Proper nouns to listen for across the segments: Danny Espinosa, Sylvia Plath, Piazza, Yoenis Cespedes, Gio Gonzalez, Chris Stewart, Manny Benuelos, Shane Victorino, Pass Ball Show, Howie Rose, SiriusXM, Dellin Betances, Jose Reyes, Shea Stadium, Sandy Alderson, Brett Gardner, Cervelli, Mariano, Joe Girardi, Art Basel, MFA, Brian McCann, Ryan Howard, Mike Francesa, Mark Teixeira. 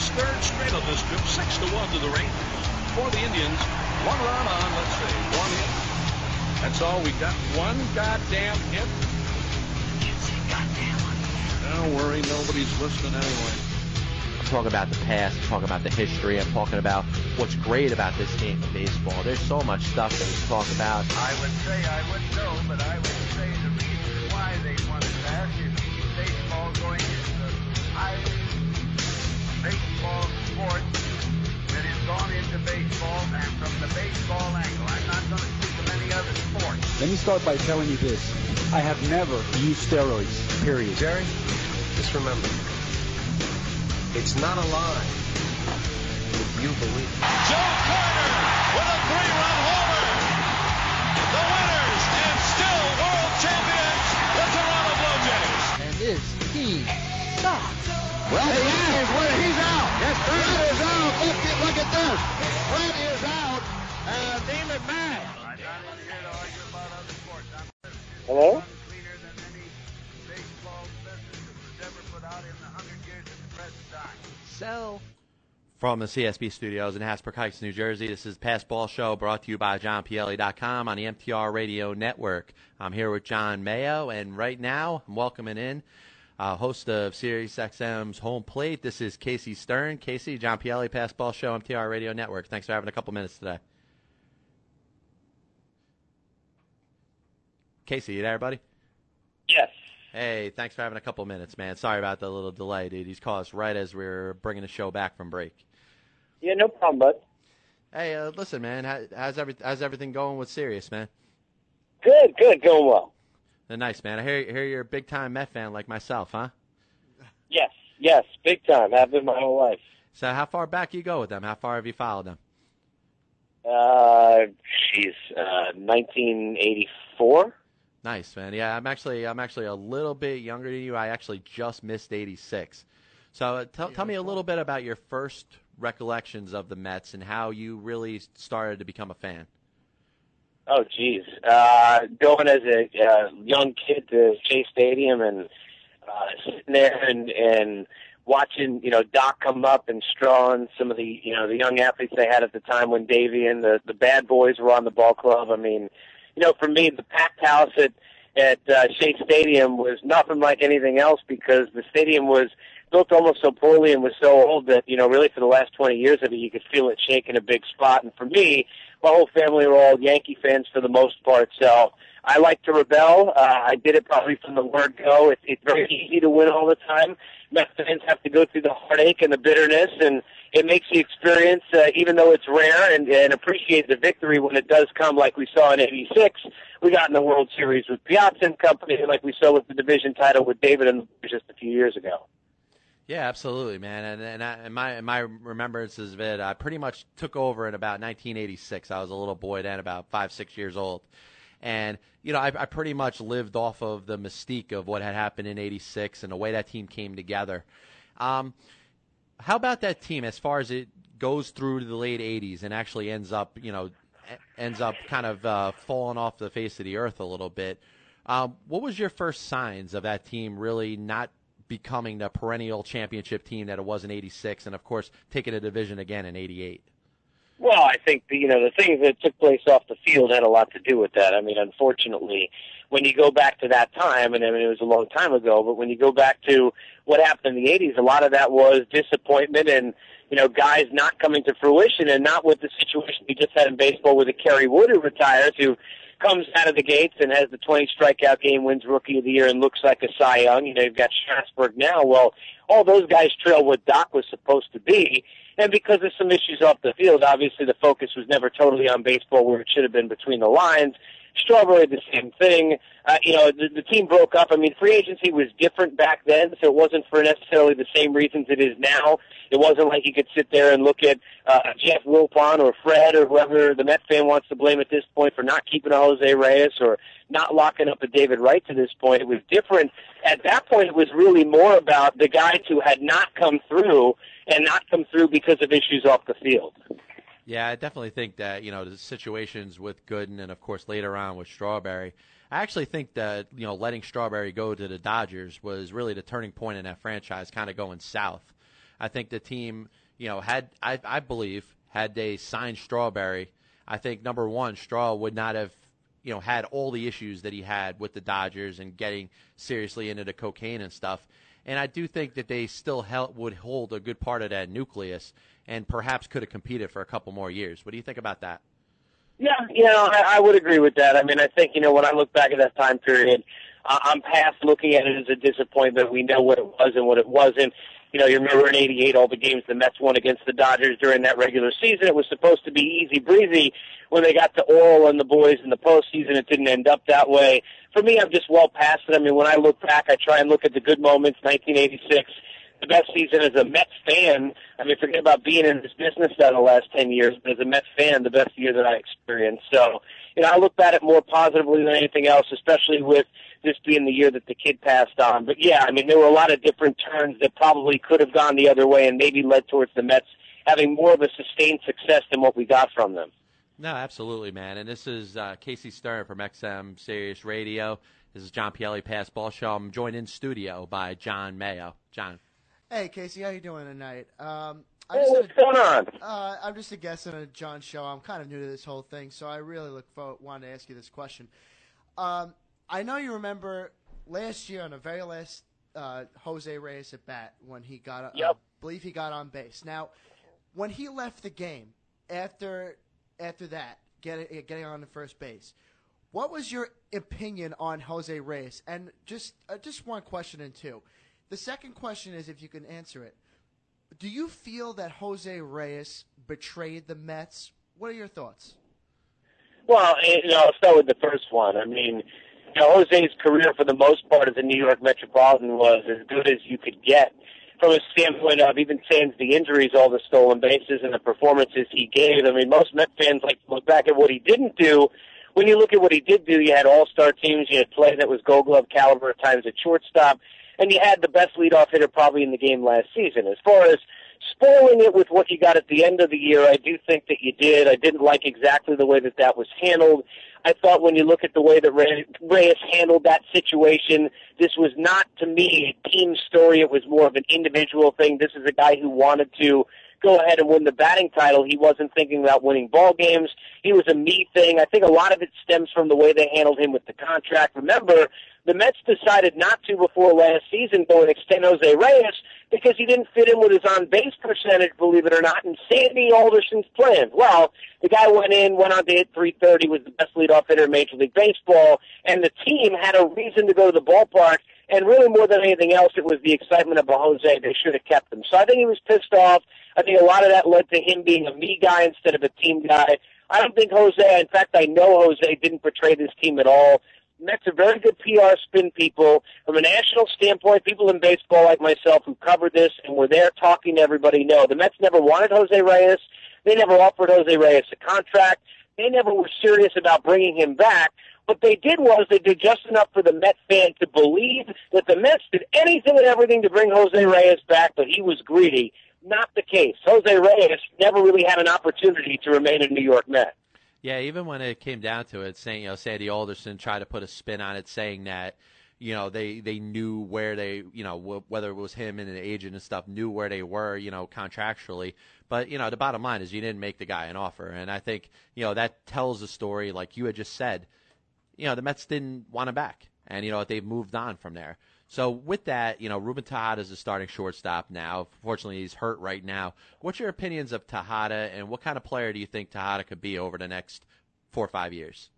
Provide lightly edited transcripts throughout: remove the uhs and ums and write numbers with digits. its third straight on this trip, 6-1 to the Rangers. For the Indians, one run on, let's see, one hit. That's all we got. One goddamn hit. Don't worry, nobody's listening anyway. I'm talking about the past, I'm talking about the history, I'm talking about what's great about this game of baseball. There's so much stuff that we talk about. I would say I wouldn't know, but I would say the reason why they wanted that is to keep baseball going is the highest baseball sport that has gone into baseball, and from the baseball angle, I'm not going to speak of any other sport. Let me start by telling you this. I have never used steroids, period. Jerry, just remember, it's not a lie if you believe. Joe Carter with a 3-run homer. The winners and still world champions, the Toronto Blue Jays. And this team sucks. Well, he is. Well, he's out. Yes, Brett is out. Look at this. Brett is out. Dean McMahon. Hello? So, from the CSB studios in Hasbrook Heights, New Jersey, this is Pass Ball Show, brought to you by JohnPielli.com on the MTR Radio Network. I'm here with John Mayo, and right now I'm welcoming in host of SiriusXM's Home Plate. This is Casey Stern. Casey, John Pielli, Pass Ball Show, MTR Radio Network. Thanks for having a couple minutes today. Casey, you there, buddy? Yes. Hey, thanks for having a couple minutes, man. Sorry about the little delay, dude. He's called us right as we were bringing the show back from break. Yeah, no problem, bud. Hey, listen, man, how's everything going with Sirius, man? Good, going well. Nice, man. I hear you're a big-time Met fan like myself, huh? Yes, big time. I've been my whole life. So how far back you go with them? How far have you followed them? 1984. Nice, man. Yeah, I'm actually a little bit younger than you. I actually just missed 86. So tell me a little bit about your first recollections of the Mets and how you really started to become a fan. Oh, geez. Going as a young kid to Shea Stadium and sitting there and watching, Doc come up and Straw and some of the, the young athletes they had at the time when Davey and the bad boys were on the ball club. I mean, for me, the packed house at Shea Stadium was nothing like anything else because the stadium was built almost so poorly and was so old that, really for the last 20 years of it, you could feel it shake in a big spot. And for me, my whole family were all Yankee fans for the most part, so I like to rebel. I did it probably from the word go. It's very easy to win all the time. Mets fans have to go through the heartache and the bitterness, and it makes the experience, even though it's rare, and appreciate the victory when it does come, like we saw in 86. We got in the World Series with Piazza and company, and like we saw with the division title with David and just a few years ago. Yeah, absolutely, man. And my remembrances of it, I pretty much took over in about 1986. I was a little boy then, about 5, 6 years old. And, I pretty much lived off of the mystique of what had happened in 86 and the way that team came together. How about that team as far as it goes through to the late 80s and actually ends up kind of falling off the face of the earth a little bit? What was your first signs of that team really not becoming the perennial championship team that it was in 86 and, of course, taking a division again in 88? Well, I think, the things that took place off the field had a lot to do with that. I mean, unfortunately, when you go back to that time, and I mean, it was a long time ago, but when you go back to what happened in the 80s, a lot of that was disappointment and, guys not coming to fruition and not with the situation we just had in baseball with a Kerry Wood who retires, who comes out of the gates and has the 20 strikeout game, wins Rookie of the Year, and looks like a Cy Young. You've got Strasburg now. Well, all those guys trail what Doc was supposed to be. And because of some issues off the field, obviously the focus was never totally on baseball where it should have been between the lines. Strawberry, the same thing. The team broke up. I mean, free agency was different back then, so it wasn't for necessarily the same reasons it is now. It wasn't like you could sit there and look at Jeff Wilpon or Fred or whoever the Met fan wants to blame at this point for not keeping a Jose Reyes or not locking up a David Wright to this point. It was different. At that point, it was really more about the guys who had not come through and not come through because of issues off the field. Yeah, I definitely think that, the situations with Gooden and, of course, later on with Strawberry, I actually think that, letting Strawberry go to the Dodgers was really the turning point in that franchise kind of going south. I think the team, you know, had they signed Strawberry, I think, number one, Straw would not have, you know, had all the issues that he had with the Dodgers and getting seriously into the cocaine and stuff. And I do think that they still would hold a good part of that nucleus and perhaps could have competed for a couple more years. What do you think about that? Yeah, you know, I would agree with that. I mean, I think, you know, when I look back at that time period, I'm past looking at it as a disappointment. We know what it was and what it wasn't. You know, you remember in '88, all the games the Mets won against the Dodgers during that regular season. It was supposed to be easy breezy. When they got to Oral and the boys in the postseason, it didn't end up that way. For me, I'm just well past it. I mean, when I look back, I try and look at the good moments, 1986, the best season as a Mets fan. I mean, forget about being in this business now the last 10 years, but as a Mets fan, the best year that I experienced. So, you know, I look at it more positively than anything else, especially with this being the year that the kid passed on. But, yeah, I mean, there were a lot of different turns that probably could have gone the other way and maybe led towards the Mets having more of a sustained success than what we got from them. No, absolutely, man. And this is Casey Stern from XM Sirius Radio. This is John Pielli, Pass Ball Show. I'm joined in studio by John Mayo. John. Hey, Casey, how you doing tonight? What's going on? I'm just a guest on a John show. I'm kind of new to this whole thing, so I really wanted to ask you this question. I know you remember last year on the very last Jose Reyes at bat when he got I believe he got on base. Now, when he left the game after that, getting on the first base, what was your opinion on Jose Reyes? And just one question and two. The second question is, if you can answer it, do you feel that Jose Reyes betrayed the Mets? What are your thoughts? Well, you know, I'll start with the first one. I mean, you know, Jose's career for the most part as a New York Metropolitan was as good as you could get from a standpoint of even sans the injuries, all the stolen bases, and the performances he gave. I mean, most Mets fans like to look back at what he didn't do. When you look at what he did do, you had all-star teams, you had play that was Gold Glove caliber at times at shortstop, and you had the best leadoff hitter probably in the game last season. As far as spoiling it with what you got at the end of the year, I do think that you did. I didn't like exactly the way that that was handled. I thought when you look at the way that Reyes handled that situation, this was not, to me, a team story. It was more of an individual thing. This is a guy who wanted to go ahead and win the batting title. He wasn't thinking about winning ball games. He was a me thing. I think a lot of it stems from the way they handled him with the contract. Remember, the Mets decided not to before last season go and extend Jose Reyes because he didn't fit in with his on-base percentage, believe it or not, and Sandy Alderson's plan. Well, the guy went on to hit .330, was the best leadoff hitter in Major League Baseball, and the team had a reason to go to the ballpark, and really more than anything else, it was the excitement of Jose. They should have kept him. So I think he was pissed off. I think a lot of that led to him being a me guy instead of a team guy. I don't think Jose, in fact, I know Jose didn't portray this team at all. Mets are very good PR spin people. From a national standpoint, people in baseball like myself who covered this and were there talking to everybody know the Mets never wanted Jose Reyes. They never offered Jose Reyes a contract. They never were serious about bringing him back. What they did was they did just enough for the Mets fan to believe that the Mets did anything and everything to bring Jose Reyes back, but he was greedy. Not the case. Jose Reyes never really had an opportunity to remain a New York Met. Yeah, even when it came down to it, saying, you know, Sandy Alderson tried to put a spin on it, saying that, you know, they knew where they, you know, whether it was him and an agent and stuff, knew where they were, you know, contractually. But, you know, the bottom line is you didn't make the guy an offer. And I think, you know, that tells the story, like you had just said, you know, the Mets didn't want him back. And, you know, they've moved on from there. So with that, you know, Ruben Tejada is the starting shortstop now. Fortunately, he's hurt right now. What's your opinions of Tejada, and what kind of player do you think Tejada could be over the next 4 or 5 years?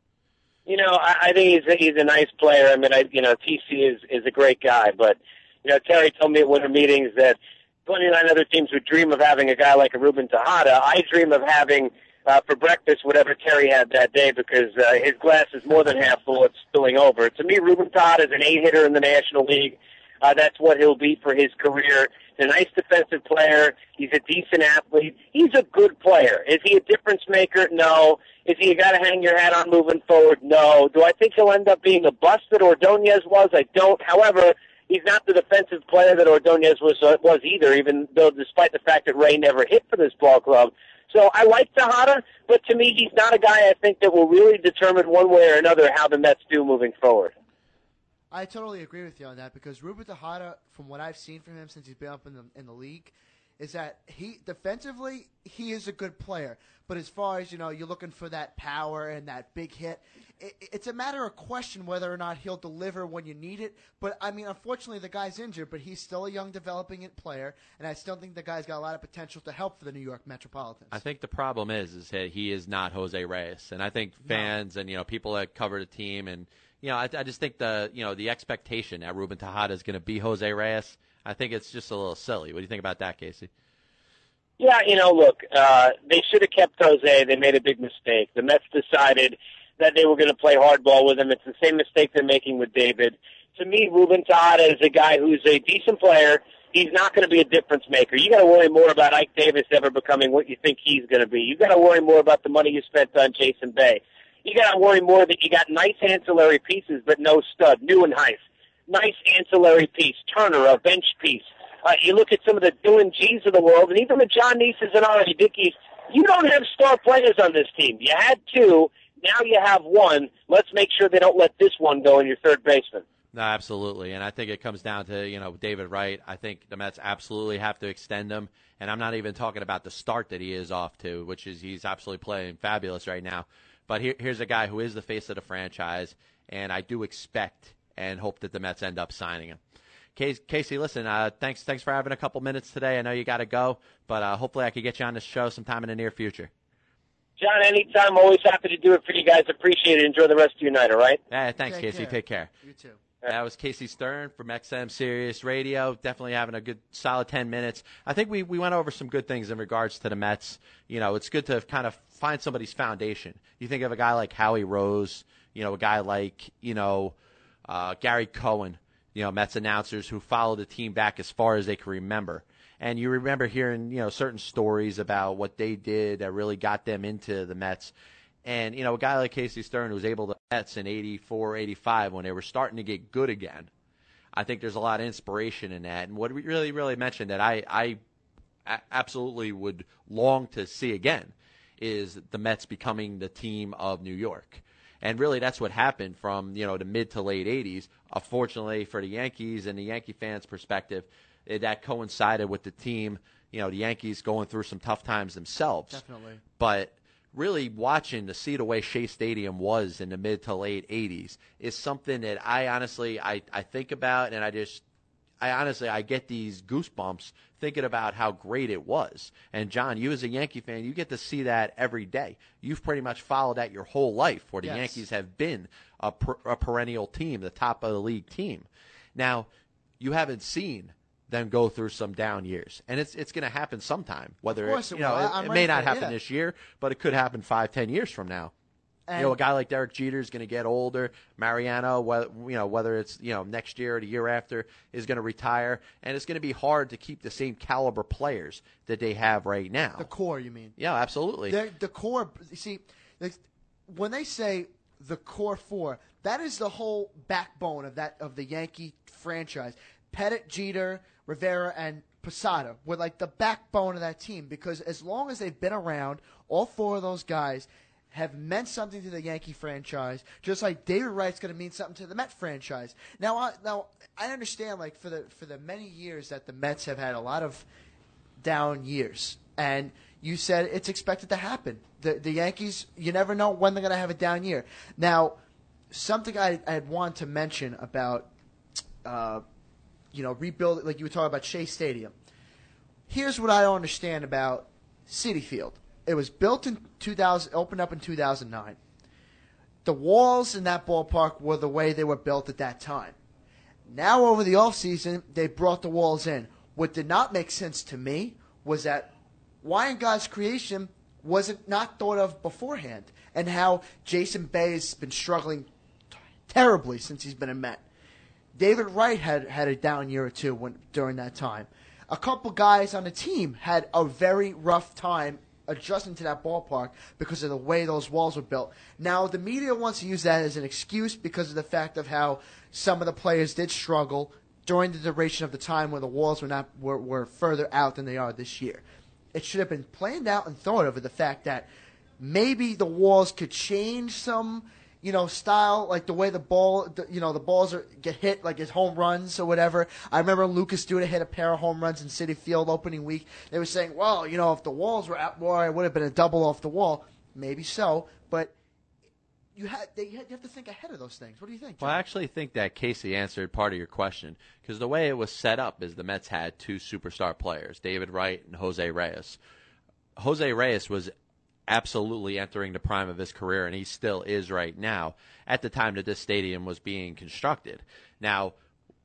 You know, I think he's a nice player. I mean, you know, TC is a great guy. But, you know, Terry told me at winter meetings that 29 other teams would dream of having a guy like a Ruben Tejada. I dream of having for breakfast whatever Terry had that day because his glass is more than half full. It's spilling over. To me, Ruben Tejada is an 8-hitter in the National League. That's what he'll be for his career. He's a nice defensive player. He's a decent athlete. He's a good player. Is he a difference maker? No. Is he a guy to hang your hat on moving forward? No. Do I think he'll end up being a bust that Ordonez was? I don't. However, he's not the defensive player that Ordonez was either, even though despite the fact that Ray never hit for this ball club. So I like Tejada, but to me, he's not a guy I think that will really determine one way or another how the Mets do moving forward. I totally agree with you on that because Ruben Tejada, from what I've seen from him since he's been up in the league, is that he defensively he is a good player, but as far as, you know, you're looking for that power and that big hit, it's a matter of question whether or not he'll deliver when you need it. But I mean, unfortunately, the guy's injured, but he's still a young, developing player, and I still think the guy's got a lot of potential to help for the New York Metropolitans. I think the problem is that he is not Jose Reyes, and I think fans and, you know, people that cover the team and, you know, I just think the expectation that Ruben Tejada is going to be Jose Reyes, I think it's just a little silly. What do you think about that, Casey? Yeah, you know, look, they should have kept Jose. They made a big mistake. The Mets decided that they were going to play hardball with him. It's the same mistake they're making with David. To me, Ruben Tejada is a guy who's a decent player. He's not going to be a difference maker. You got to worry more about Ike Davis ever becoming what you think he's going to be. You got to worry more about the money you spent on Jason Bay. You got to worry more that you got nice ancillary pieces, but no stud. Neuenhuis, nice ancillary piece. Turner, a bench piece. You look at some of the Dylan G's of the world, and even the John Neeses and R.A. Dickeys, you don't have star players on this team. You had two. Now you have one. Let's make sure they don't let this one go in your third baseman. No, absolutely. And I think it comes down to, you know, David Wright. I think the Mets absolutely have to extend him. And I'm not even talking about the start that he is off to, which is he's absolutely playing fabulous right now. But here's a guy who is the face of the franchise, and I do expect and hope that the Mets end up signing him. Casey, listen, thanks for having a couple minutes today. I know you got to go, but hopefully I can get you on the show sometime in the near future. John, anytime. Always happy to do it for you guys. Appreciate it. Enjoy the rest of your night, all right? Thanks, Casey. Take care. You too. That was Casey Stern from XM Sirius Radio. Definitely having a good, solid 10 minutes. I think we went over some good things in regards to the Mets. You know, it's good to kind of find somebody's foundation. You think of a guy like Howie Rose, you know, a guy like, you know, Gary Cohen, you know, Mets announcers who followed the team back as far as they can remember. And you remember hearing, you know, certain stories about what they did that really got them into the Mets. And, you know, a guy like Casey Stern was able to Mets in 84, 85 when they were starting to get good again. I think there's a lot of inspiration in that. And what we really, really mentioned that I absolutely would long to see again is the Mets becoming the team of New York. And really that's what happened from, you know, the mid to late 80s. Unfortunately for the Yankees and the Yankee fans' perspective, that coincided with the team, you know, the Yankees going through some tough times themselves. Definitely. But really watching to see the way Shea Stadium was in the mid to late 80s is something that I honestly, I think about, and I get these goosebumps thinking about how great it was. And John, you as a Yankee fan, you get to see that every day. You've pretty much followed that your whole life, where the Yankees have been a perennial team, the top of the league team. Now, you haven't seen them go through some down years, and it's going to happen sometime. Whether it may not happen this year, but it could happen 5-10 years from now. And, you know, a guy like Derek Jeter is going to get older. Mariano, whether it's, you know, next year or the year after, is going to retire, and it's going to be hard to keep the same caliber players that they have right now. The core, you mean? Yeah, absolutely. The core. You see, when they say the core four, that is the whole backbone of the Yankee franchise. Pettitte, Jeter, Rivera, and Posada were like the backbone of that team, because as long as they've been around, all four of those guys have meant something to the Yankee franchise, just like David Wright's going to mean something to the Met franchise. Now, I understand, like, for the many years that the Mets have had a lot of down years, and you said it's expected to happen. The Yankees, you never know when they're going to have a down year. Now, something I'd want to mention about you know, rebuild, like you were talking about Shea Stadium. Here's what I don't understand about Citi Field. It was built in 2000, opened up in 2009. The walls in that ballpark were the way they were built at that time. Now, over the offseason, they brought the walls in. What did not make sense to me was that why in God's creation was it not thought of beforehand, and how Jason Bay has been struggling terribly since he's been a Met. David Wright had a down year or two during that time. A couple guys on the team had a very rough time adjusting to that ballpark because of the way those walls were built. Now, the media wants to use that as an excuse because of the fact of how some of the players did struggle during the duration of the time when the walls were further out than they are this year. It should have been planned out and thought over the fact that maybe the walls could change some you know, style, like the way the ball, you know, the balls are, get hit, like his home runs or whatever. I remember Lucas Duda hit a pair of home runs in Citi Field opening week. They were saying, well, you know, if the walls were out more, it would have been a double off the wall. Maybe so, but you have to think ahead of those things. What do you think, John? Well, I actually think that Casey answered part of your question, because the way it was set up is the Mets had two superstar players, David Wright and Jose Reyes. Jose Reyes was absolutely entering the prime of his career, and he still is right now, at the time that this stadium was being constructed. Now,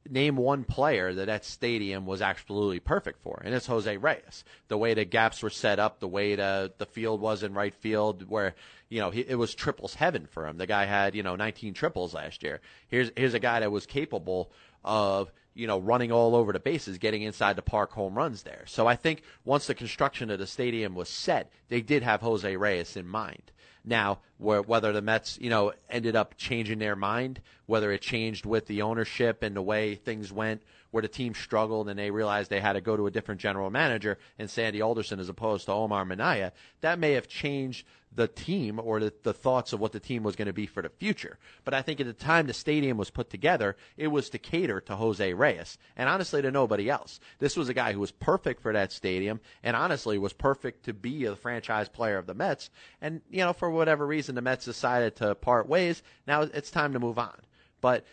name one player that stadium was absolutely perfect for, and it's Jose Reyes. The way the gaps were set up, the way the field was in right field, where, you know, it was triples heaven for him. The guy had, you know, 19 triples last year. Here's a guy that was capable of, you know, running all over the bases, getting inside the park home runs there. So I think once the construction of the stadium was set, they did have Jose Reyes in mind. Now, whether the Mets, you know, ended up changing their mind, whether it changed with the ownership and the way things went, where the team struggled and they realized they had to go to a different general manager and Sandy Alderson as opposed to Omar Minaya, that may have changed the team or the thoughts of what the team was going to be for the future. But I think at the time the stadium was put together, it was to cater to Jose Reyes and honestly to nobody else. This was a guy who was perfect for that stadium and honestly was perfect to be a franchise player of the Mets. And, you know, for whatever reason, the Mets decided to part ways. Now it's time to move on. But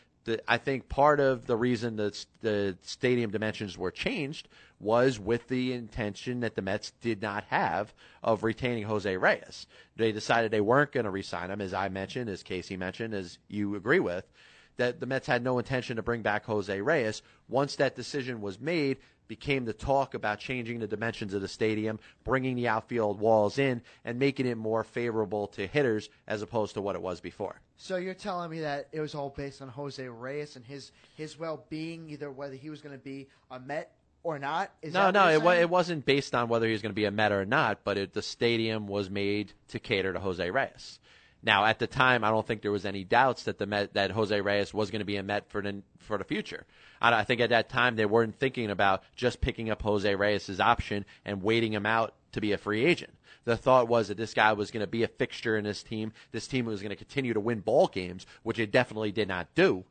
I think part of the reason that the stadium dimensions were changed was with the intention that the Mets did not have of retaining Jose Reyes. They decided they weren't going to re-sign him, as I mentioned, as Casey mentioned, as you agree with, that the Mets had no intention to bring back Jose Reyes. Once that decision was made, became the talk about changing the dimensions of the stadium, bringing the outfield walls in, and making it more favorable to hitters as opposed to what it was before. So you're telling me that it was all based on Jose Reyes and his well-being, either whether he was going to be a Met or not? No, it wasn't based on whether he was going to be a Met or not, but the stadium was made to cater to Jose Reyes. Now, at the time, I don't think there was any doubts that that Jose Reyes was going to be a Met for the future. I think at that time they weren't thinking about just picking up Jose Reyes' option and waiting him out to be a free agent. The thought was that this guy was going to be a fixture in this team. This team was going to continue to win ball games, which it definitely did not do.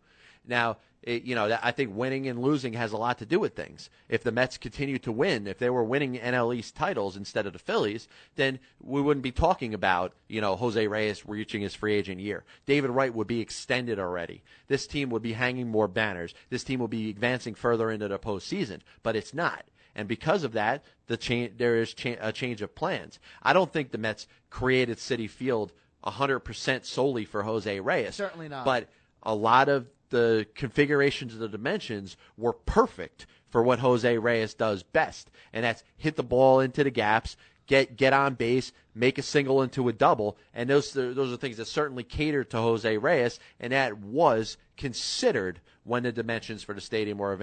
Now, you know, I think winning and losing has a lot to do with things. If the Mets continued to win, if they were winning NL East titles instead of the Phillies, then we wouldn't be talking about, you know, Jose Reyes reaching his free agent year. David Wright would be extended already. This team would be hanging more banners. This team would be advancing further into the postseason, but it's not. And because of that, there is a change of plans. I don't think the Mets created Citi Field 100% solely for Jose Reyes. Certainly not. But a lot of the configurations of the dimensions were perfect for what Jose Reyes does best, and that's hit the ball into the gaps, get on base, make a single into a double, and those are things that certainly catered to Jose Reyes, and that was considered when the dimensions for the stadium were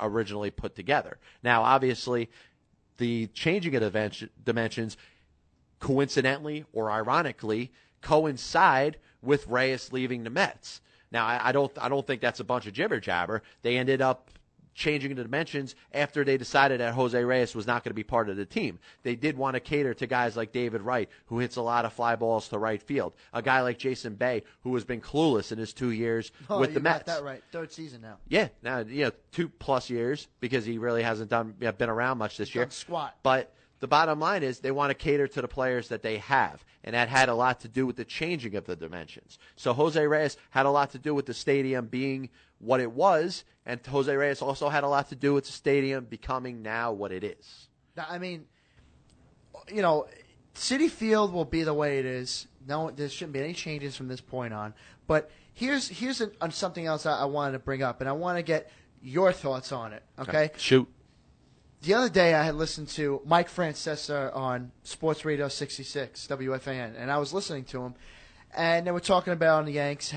originally put together. Now, obviously, the changing of the dimensions, coincidentally or ironically, coincide with Reyes leaving the Mets. Now, I don't think that's a bunch of jibber-jabber. They ended up changing the dimensions after they decided that Jose Reyes was not going to be part of the team. They did want to cater to guys like David Wright, who hits a lot of fly balls to right field. A guy like Jason Bay, who has been clueless in his 2 years with the Mets. Oh, you got that right. Third season now. Yeah, now, you know, 2+ years, because he really hasn't been around much this year. Don't squat. But the bottom line is they want to cater to the players that they have, and that had a lot to do with the changing of the dimensions. So Jose Reyes had a lot to do with the stadium being what it was, and Jose Reyes also had a lot to do with the stadium becoming now what it is. Now, I mean, you know, Citi Field will be the way it is. No, there shouldn't be any changes from this point on. But here's something else I wanted to bring up, and I want to get your thoughts on it, okay? Shoot. The other day I had listened to Mike Francesa on Sports Radio 66, WFAN, and I was listening to him, and they were talking about on the Yankees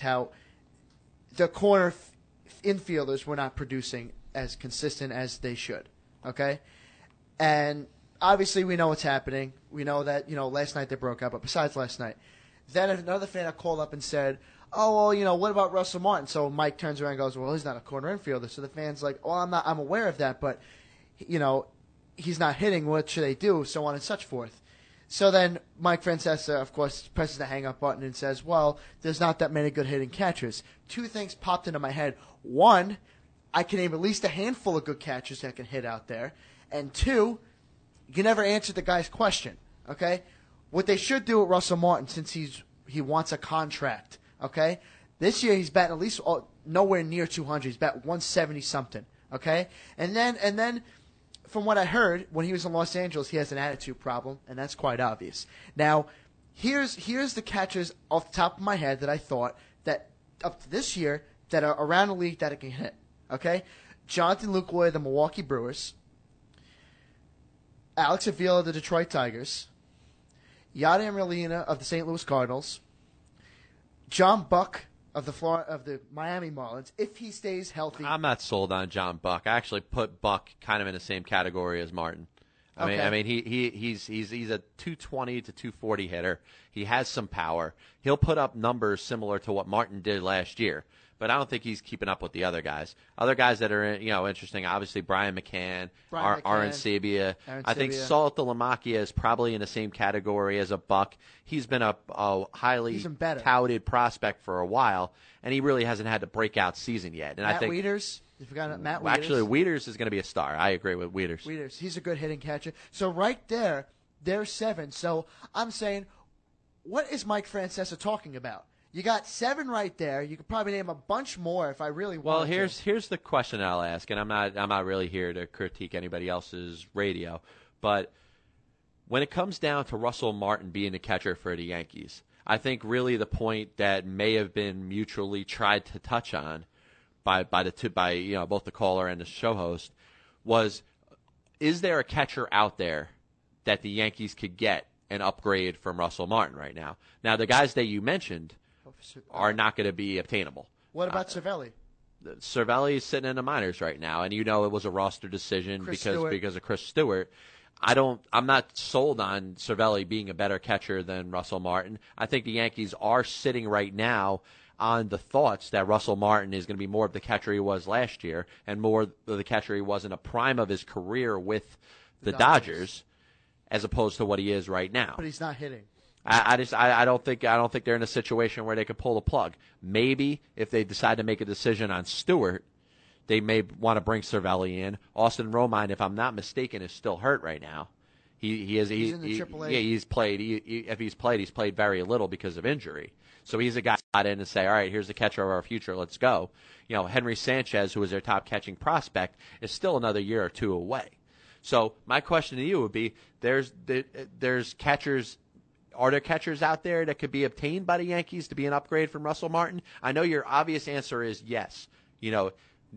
how the corner infielders were not producing as consistent as they should, okay? And obviously we know what's happening. We know that, you know, last night they broke up, but besides last night. Then another fan I called up and said, oh, well, you know, what about Russell Martin? So Mike turns around and goes, well, he's not a corner infielder. So the fan's like, well, I'm aware of that, but, you know, he's not hitting. What should they do? So on and such forth. So then Mike Francesa, of course, presses the hang-up button and says, well, there's not that many good hitting catchers. Two things popped into my head. One, I can name at least a handful of good catchers that can hit out there. And two, you never answered the guy's question, okay? What they should do with Russell Martin, since he wants a contract, okay? This year he's batting at least nowhere near 200. He's batting 170-something, okay? And then from what I heard, when he was in Los Angeles, he has an attitude problem, and that's quite obvious. Now, here's the catchers off the top of my head that I thought that up to this year that are around the league that it can hit. Okay? Jonathan Lucroy of the Milwaukee Brewers, Alex Avila of the Detroit Tigers, Yadier Molina of the St. Louis Cardinals, John Buck of the Miami Marlins, if he stays healthy. I'm not sold on John Buck. I actually put Buck kind of in the same category as Martin. I mean, he's a 220 to 240 hitter. He has some power. He'll put up numbers similar to what Martin did last year, but I don't think he's keeping up with the other guys. Other guys that are, you know, interesting, obviously Brian McCann. Aaron Sabia. I think Salt Lamakia is probably in the same category as a Buck. He's been a highly touted prospect for a while, and he really hasn't had the breakout season yet. And Matt Wieters? You forgot Matt Wieters? Actually, Wieters is going to be a star. I agree with Wieters. Wieters, he's a good hitting catcher. So right there, they're seven. So I'm saying, what is Mike Francesa talking about? You got seven right there. You could probably name a bunch more if I really wanted to. Well, here's the question I'll ask, and I'm not really here to critique anybody else's radio, but when it comes down to Russell Martin being the catcher for the Yankees, I think really the point that may have been mutually tried to touch on by you know, both the caller and the show host was, is there a catcher out there that the Yankees could get an upgrade from Russell Martin right now? Now, the guys that you mentioned are not going to be obtainable. What about Cervelli? Cervelli is sitting in the minors right now, and you know it was a roster decision because of Chris Stewart. I'm not sold on Cervelli being a better catcher than Russell Martin. I think the Yankees are sitting right now on the thoughts that Russell Martin is going to be more of the catcher he was last year and more of the catcher he was in a prime of his career with the Dodgers as opposed to what he is right now. But he's not hitting. I don't think they're in a situation where they could pull the plug. Maybe if they decide to make a decision on Stewart, they may want to bring Cervelli in. Austin Romine, if I'm not mistaken, is still hurt right now. He's in the AAA. Yeah, he's played. If he's played very little because of injury. So he's a guy got in and say, all right, here's the catcher of our future. Let's go. You know, Henry Sanchez, who is their top catching prospect, is still another year or two away. So my question to you would be: there's catchers. Are there catchers out there that could be obtained by the Yankees to be an upgrade from Russell Martin? I know your obvious answer is yes. You know,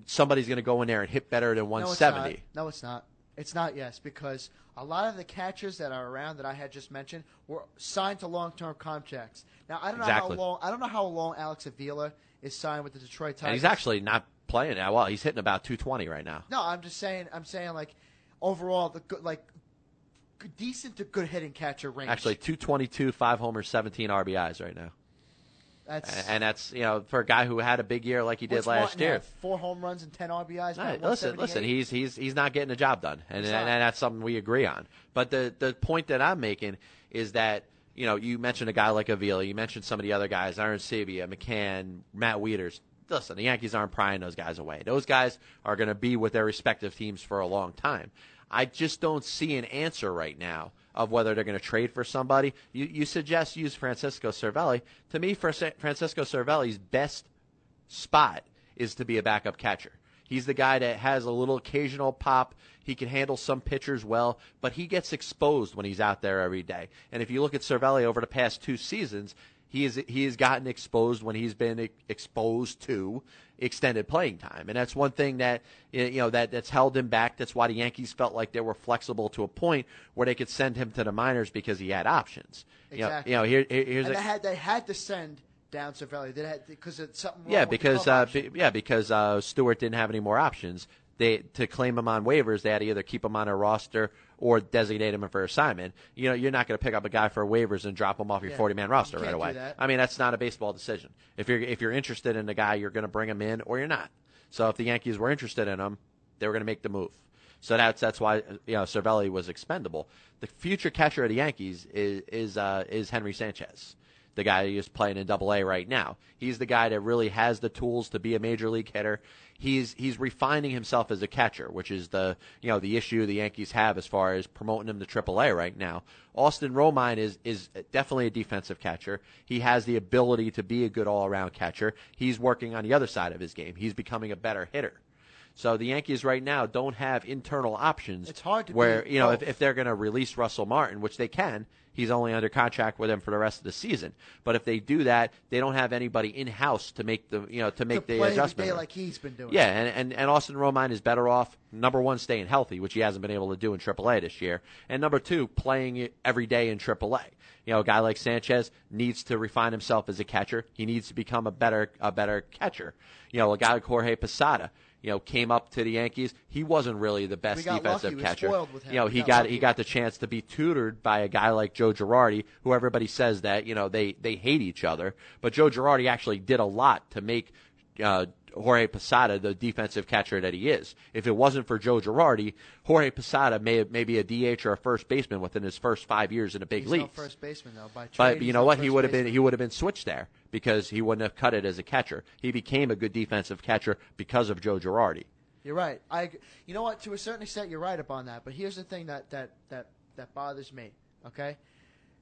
somebody's going to go in there and hit better than 170. No, it's not. It's not yes, because a lot of the catchers that are around that I had just mentioned were signed to long-term contracts. Now, I don't know how long Alex Avila is signed with the Detroit Tigers. And he's actually not playing that well. He's hitting about 220 right now. No, I'm saying like overall decent to good hitting catcher range. Actually, 222, 5 homers, 17 RBIs right now. That's you know, for a guy who had a big year like he did last year. 4 home runs and 10 RBIs. Right, listen, he's not getting the job done, and that's something we agree on. But the point that I'm making is that, you know, you mentioned a guy like Avila, you mentioned some of the other guys, Aaron Sabia, McCann, Matt Wieters. Listen, the Yankees aren't prying those guys away. Those guys are going to be with their respective teams for a long time. I just don't see an answer right now of whether they're going to trade for somebody. You suggest use Francisco Cervelli. To me, Francisco Cervelli's best spot is to be a backup catcher. He's the guy that has a little occasional pop. He can handle some pitchers well, but he gets exposed when he's out there every day. And if you look at Cervelli over the past 2 seasons, he has gotten exposed when he's been exposed to extended playing time, and that's one thing that, you know, that's held him back. That's why the Yankees felt like they were flexible to a point where they could send him to the minors because he had options. Exactly. You know, here's and they had to send down Cervelli because it's something. Yeah, because Stewart didn't have any more options. They to claim him on waivers, they had to either keep him on a roster or designate him for assignment. You know, you're not going to pick up a guy for waivers and drop him off your 40-man roster right away. I mean, that's not a baseball decision. If you're interested in the guy, you're going to bring him in or you're not. So if the Yankees were interested in him, they were going to make the move. So that's why, you know, Cervelli was expendable. The future catcher of the Yankees is Henry Sanchez, the guy who's playing in Double A right now. He's the guy that really has the tools to be a major league hitter. He's refining himself as a catcher, which is the, you know, the issue the Yankees have as far as promoting him to Triple A right now. Austin Romine is definitely a defensive catcher. He has the ability to be a good all around catcher. He's working on the other side of his game. He's becoming a better hitter. So the Yankees right now don't have internal options. It's hard to where, you know, if they're going to release Russell Martin, which they can, he's only under contract with them for the rest of the season. But if they do that, they don't have anybody in house to make the, you know, to make the adjustment. Like he's been doing. Yeah, and Austin Romine is better off, number one, staying healthy, which he hasn't been able to do in AAA this year, and number two, playing every day in AAA. You know, a guy like Sanchez needs to refine himself as a catcher. He needs to become a better catcher. You know, a guy like Jorge Posada, you know, came up to the Yankees. He wasn't really the best defensive catcher. You know, he got the chance to be tutored by a guy like Joe Girardi, who everybody says that, you know, they hate each other. But Joe Girardi actually did a lot to make Jorge Posada the defensive catcher that he is. If it wasn't for Joe Girardi, Jorge Posada may be a DH or a first baseman within his first 5 years in the big leagues. He's not first baseman though. By trade, but you know what? He would have been switched there, because he wouldn't have cut it as a catcher. He became a good defensive catcher because of Joe Girardi. You're right. You know what? To a certain extent, you're right upon that. But here's the thing that bothers me, okay?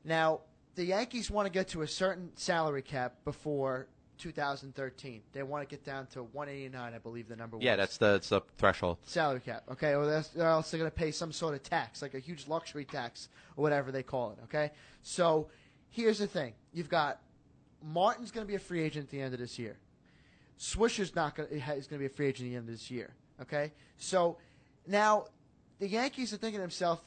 Now, the Yankees want to get to a certain salary cap before 2013. They want to get down to 189, I believe the number was. Yeah, that's the threshold. Salary cap, okay? Or else they're going to pay some sort of tax, like a huge luxury tax or whatever they call it, okay? So here's the thing. You've got Martin's going to be a free agent at the end of this year. Swisher's is going to be a free agent at the end of this year. Okay, so now the Yankees are thinking to themselves,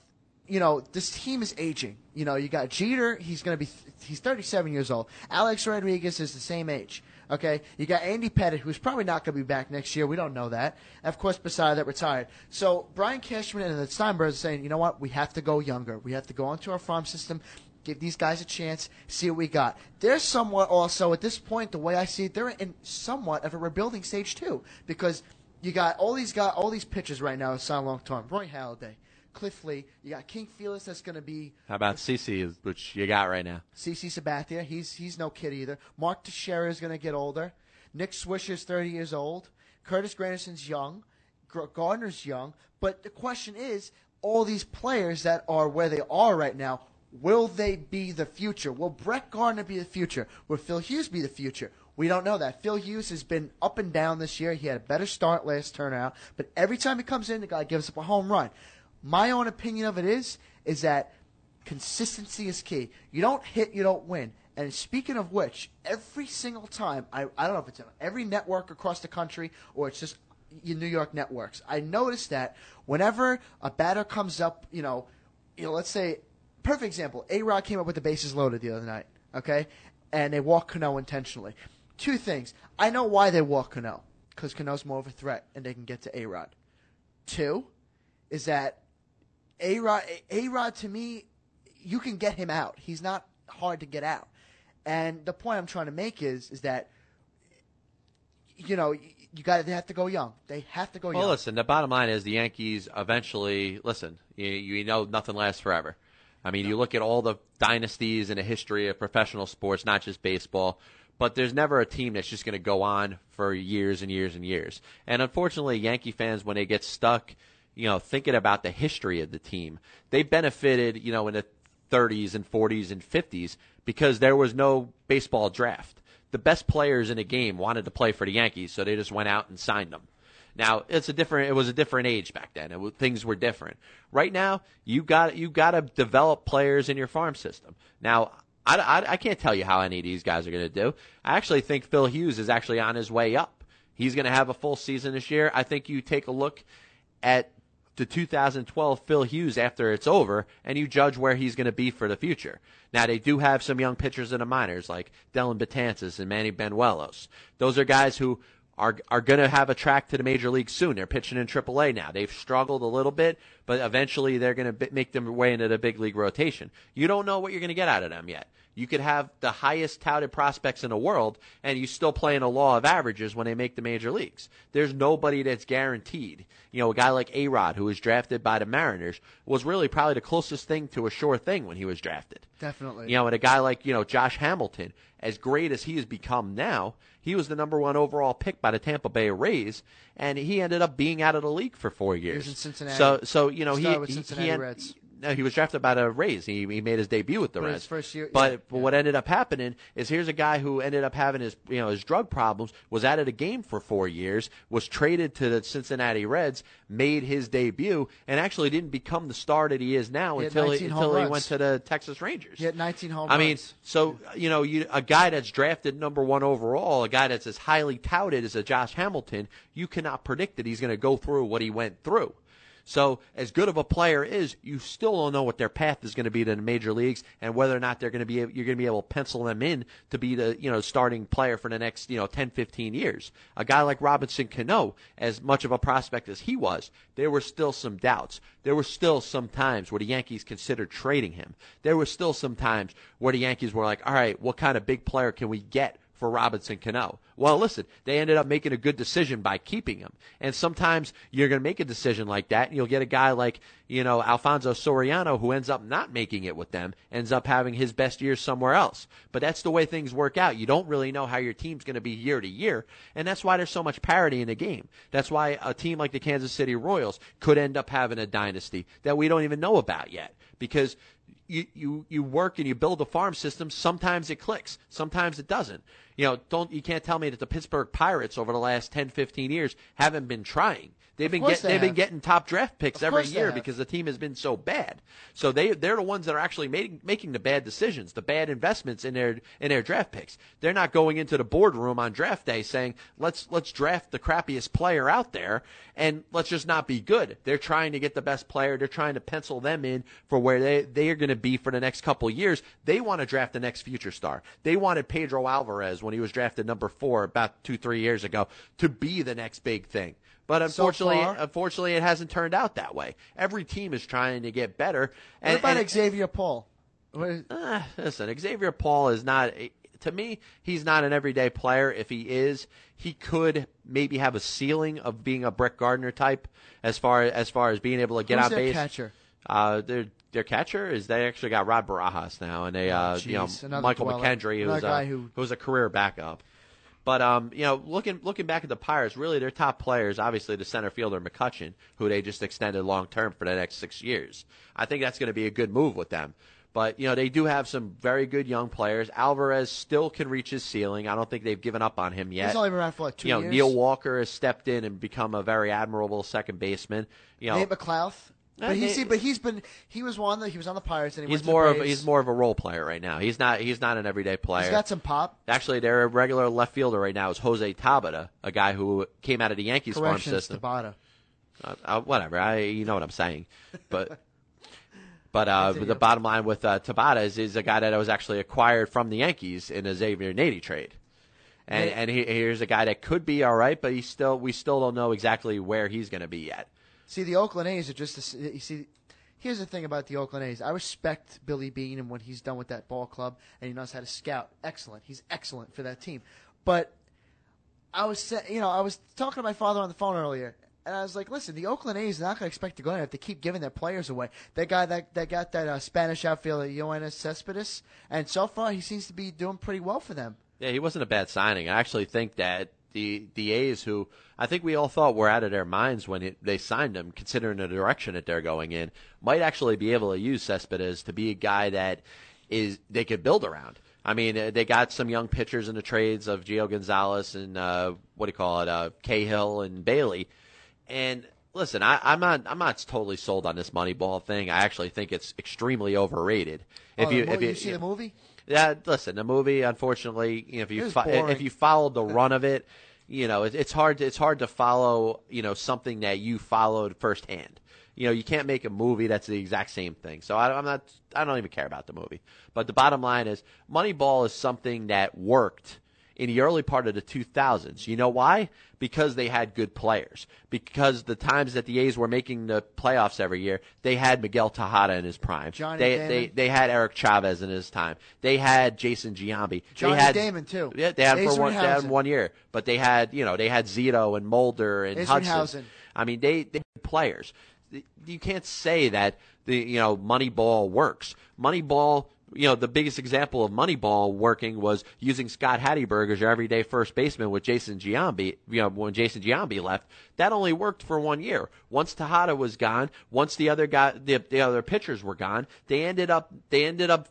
you know, this team is aging. You know, you got Jeter; he's 37 years old. Alex Rodriguez is the same age. Okay, you got Andy Pettitte, who's probably not going to be back next year. We don't know that. And of course, Posada that retired. So Brian Cashman and the Steinbergs are saying, you know what? We have to go younger. We have to go into our farm system. Give these guys a chance, see what we got. They're somewhat also, at this point, the way I see it, they're in somewhat of a rebuilding stage too, because you got all these pitchers right now that sound long term. Roy Halladay, Cliff Lee, you got King Felix that's going to be. How about CC, which you got right now? CC Sabathia, he's no kid either. Mark Teixeira is going to get older. Nick Swisher's 30 years old. Curtis Granderson's young. Gardner's young. But the question is, all these players that are where they are right now, will they be the future? Will Brett Gardner be the future? Will Phil Hughes be the future? We don't know that. Phil Hughes has been up and down this year. He had a better start last turnout, but every time he comes in, the guy gives up a home run. My own opinion of it is that consistency is key. You don't hit, you don't win. And speaking of which, every single time, I don't know if it's every network across the country or it's just your New York networks, I noticed that whenever a batter comes up, you know, let's say, perfect example, A-Rod came up with the bases loaded the other night, okay? And they walked Cano intentionally. Two things. I know why they walked Cano, because Cano's more of a threat and they can get to A-Rod. Two is that A-Rod, to me, you can get him out. He's not hard to get out. And the point I'm trying to make is that, you know, they have to go young. They have to go young. Well, listen, the bottom line is the Yankees eventually, listen, you know nothing lasts forever. I mean, you look at all the dynasties in the history of professional sports, not just baseball, but there's never a team that's just going to go on for years and years and years. And unfortunately, Yankee fans, when they get stuck, you know, thinking about the history of the team, they benefited, you know, in the 30s and 40s and 50s because there was no baseball draft. The best players in a game wanted to play for the Yankees, so they just went out and signed them. Now it was a different age back then. Things were different. Right now, you got to develop players in your farm system. Now I can't tell you how any of these guys are going to do. I actually think Phil Hughes is actually on his way up. He's going to have a full season this year. I think you take a look at the 2012 Phil Hughes after it's over, and you judge where he's going to be for the future. Now, they do have some young pitchers in the minors like Dellin Betances and Manny Benuelos. Those are guys who are going to have a track to the major league soon. They're pitching in AAA now. They've struggled a little bit, but eventually they're going to make them way into the big league rotation. You don't know what you're going to get out of them yet. You could have the highest touted prospects in the world, and you still play in a law of averages when they make the major leagues. There's nobody that's guaranteed. You know, a guy like A-Rod, who was drafted by the Mariners, was really probably the closest thing to a sure thing when he was drafted. Definitely. You know, and a guy like, you know, Josh Hamilton, as great as he has become now, he was the number one overall pick by the Tampa Bay Rays, and he ended up being out of the league for 4 years. He was in Cincinnati. So you know, Reds. No, he was drafted by the Rays. He made his debut with the Reds. His first year, but what ended up happening is here's a guy who ended up having his drug problems, was out of the game for 4 years, was traded to the Cincinnati Reds, made his debut, and actually didn't become the star that he is now until he went to the Texas Rangers. He had 19 home runs. I mean, so you know, a guy that's drafted number one overall, a guy that's as highly touted as a Josh Hamilton, you cannot predict that he's going to go through what he went through. So as good of a player is, you still don't know what their path is going to be to the major leagues and whether or not you're going to be able to pencil them in to be the, you know, starting player for the next, you know, 10, 15 years. A guy like Robinson Cano, as much of a prospect as he was, there were still some doubts. There were still some times where the Yankees considered trading him. There were still some times where the Yankees were like, all right, what kind of big player can we get for Robinson Cano? Well, listen, they ended up making a good decision by keeping him. And sometimes you're going to make a decision like that, and you'll get a guy like, you know, Alfonso Soriano, who ends up not making it with them, ends up having his best year somewhere else. But that's the way things work out. You don't really know how your team's going to be year to year, and that's why there's so much parity in the game. That's why a team like the Kansas City Royals could end up having a dynasty that we don't even know about yet, because you work and you build a farm system. Sometimes it clicks, sometimes it doesn't. You know, you can't tell me that the Pittsburgh Pirates over the last 10, 15 years haven't been trying. They've been getting top draft picks every year because the team has been so bad. So they're the ones that are actually making the bad decisions, the bad investments in their draft picks. They're not going into the boardroom on draft day saying, let's draft the crappiest player out there and let's just not be good. They're trying to get the best player. They're trying to pencil them in for where they are going to be for the next couple of years. They want to draft the next future star. They wanted Pedro Alvarez, when he was drafted number 4 about 2-3 years ago, to be the next big thing. But unfortunately, it hasn't turned out that way. Every team is trying to get better. What about Xavier Paul? Listen, Xavier Paul is not – to me, he's not an everyday player. If he is, he could maybe have a ceiling of being a Brett Gardner type as far as being able to get out base. Who's their catcher? Their catcher is they actually got Rod Barajas now, and Michael McKendry, who's a career backup. But you know, looking back at the Pirates, really their top players, obviously the center fielder McCutchen, who they just extended long term for the next 6 years. I think that's going to be a good move with them. But you know, they do have some very good young players. Alvarez still can reach his ceiling. I don't think they've given up on him yet. He's only been around for like 2 years. Neil Walker has stepped in and become a very admirable second baseman. You know, Nate McLouth. He was on the Pirates and he's more of a role player right now. He's not an everyday player. He's got some pop. Actually, their regular left fielder right now is Jose Tabata, a guy who came out of the Yankees farm system. Tabata. Whatever, you know what I'm saying, but. But the bottom line with Tabata is a guy that was actually acquired from the Yankees in a Xavier Nady trade. And here's a guy that could be all right, but we still don't know exactly where he's going to be yet. See, the Oakland A's are here's the thing about the Oakland A's. I respect Billy Beane and what he's done with that ball club, and he knows how to scout. Excellent. He's excellent for that team. But I was talking to my father on the phone earlier, and I was like, listen, the Oakland A's are not going to expect to go in if they keep giving their players away. That guy that got that Spanish outfielder, Yoenis Cespedes, and so far he seems to be doing pretty well for them. Yeah, he wasn't a bad signing. I actually think that the A's, who I think we all thought were out of their minds when they signed him, considering the direction that they're going in, might actually be able to use Cespedes to be a guy that they could build around. I mean, they got some young pitchers in the trades of Gio Gonzalez and Cahill and Bailey. And listen, I'm not totally sold on this Moneyball thing. I actually think it's extremely overrated. If you see the movie. Yeah, listen, the movie, unfortunately, you know, if you followed the run of it, you know, it's hard to follow, you know, something that you followed firsthand. You know, you can't make a movie that's the exact same thing. So I don't even care about the movie. But the bottom line is, Moneyball is something that worked in the early part of the 2000s. You know why? Because they had good players. Because the times that the A's were making the playoffs every year, they had Miguel Tejada in his prime. They had Eric Chavez in his time. They had Jason Giambi. They had Damon too. Yeah, they had for one year, but they had, you know, they had Zito and Mulder and Hudson. I mean, they had players. You can't say that the, you know, Moneyball works. Moneyball, you know, the biggest example of Moneyball working was using Scott Hatterberg as your everyday first baseman with Jason Giambi. You know, when Jason Giambi left, that only worked for 1 year. Once Tejada was gone, once the other pitchers were gone, they ended up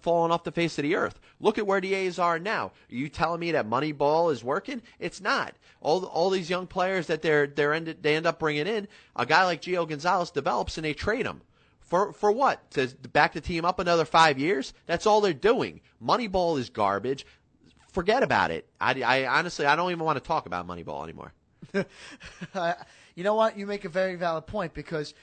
falling off the face of the earth. Look at where the A's are now. Are you telling me that Moneyball is working? It's not. All these young players that they end up bringing in, a guy like Gio Gonzalez develops and they trade him. For what? To back the team up another 5 years? That's all they're doing. Moneyball is garbage. Forget about it. I honestly, I don't even want to talk about Moneyball anymore. You know what? You make a very valid point, because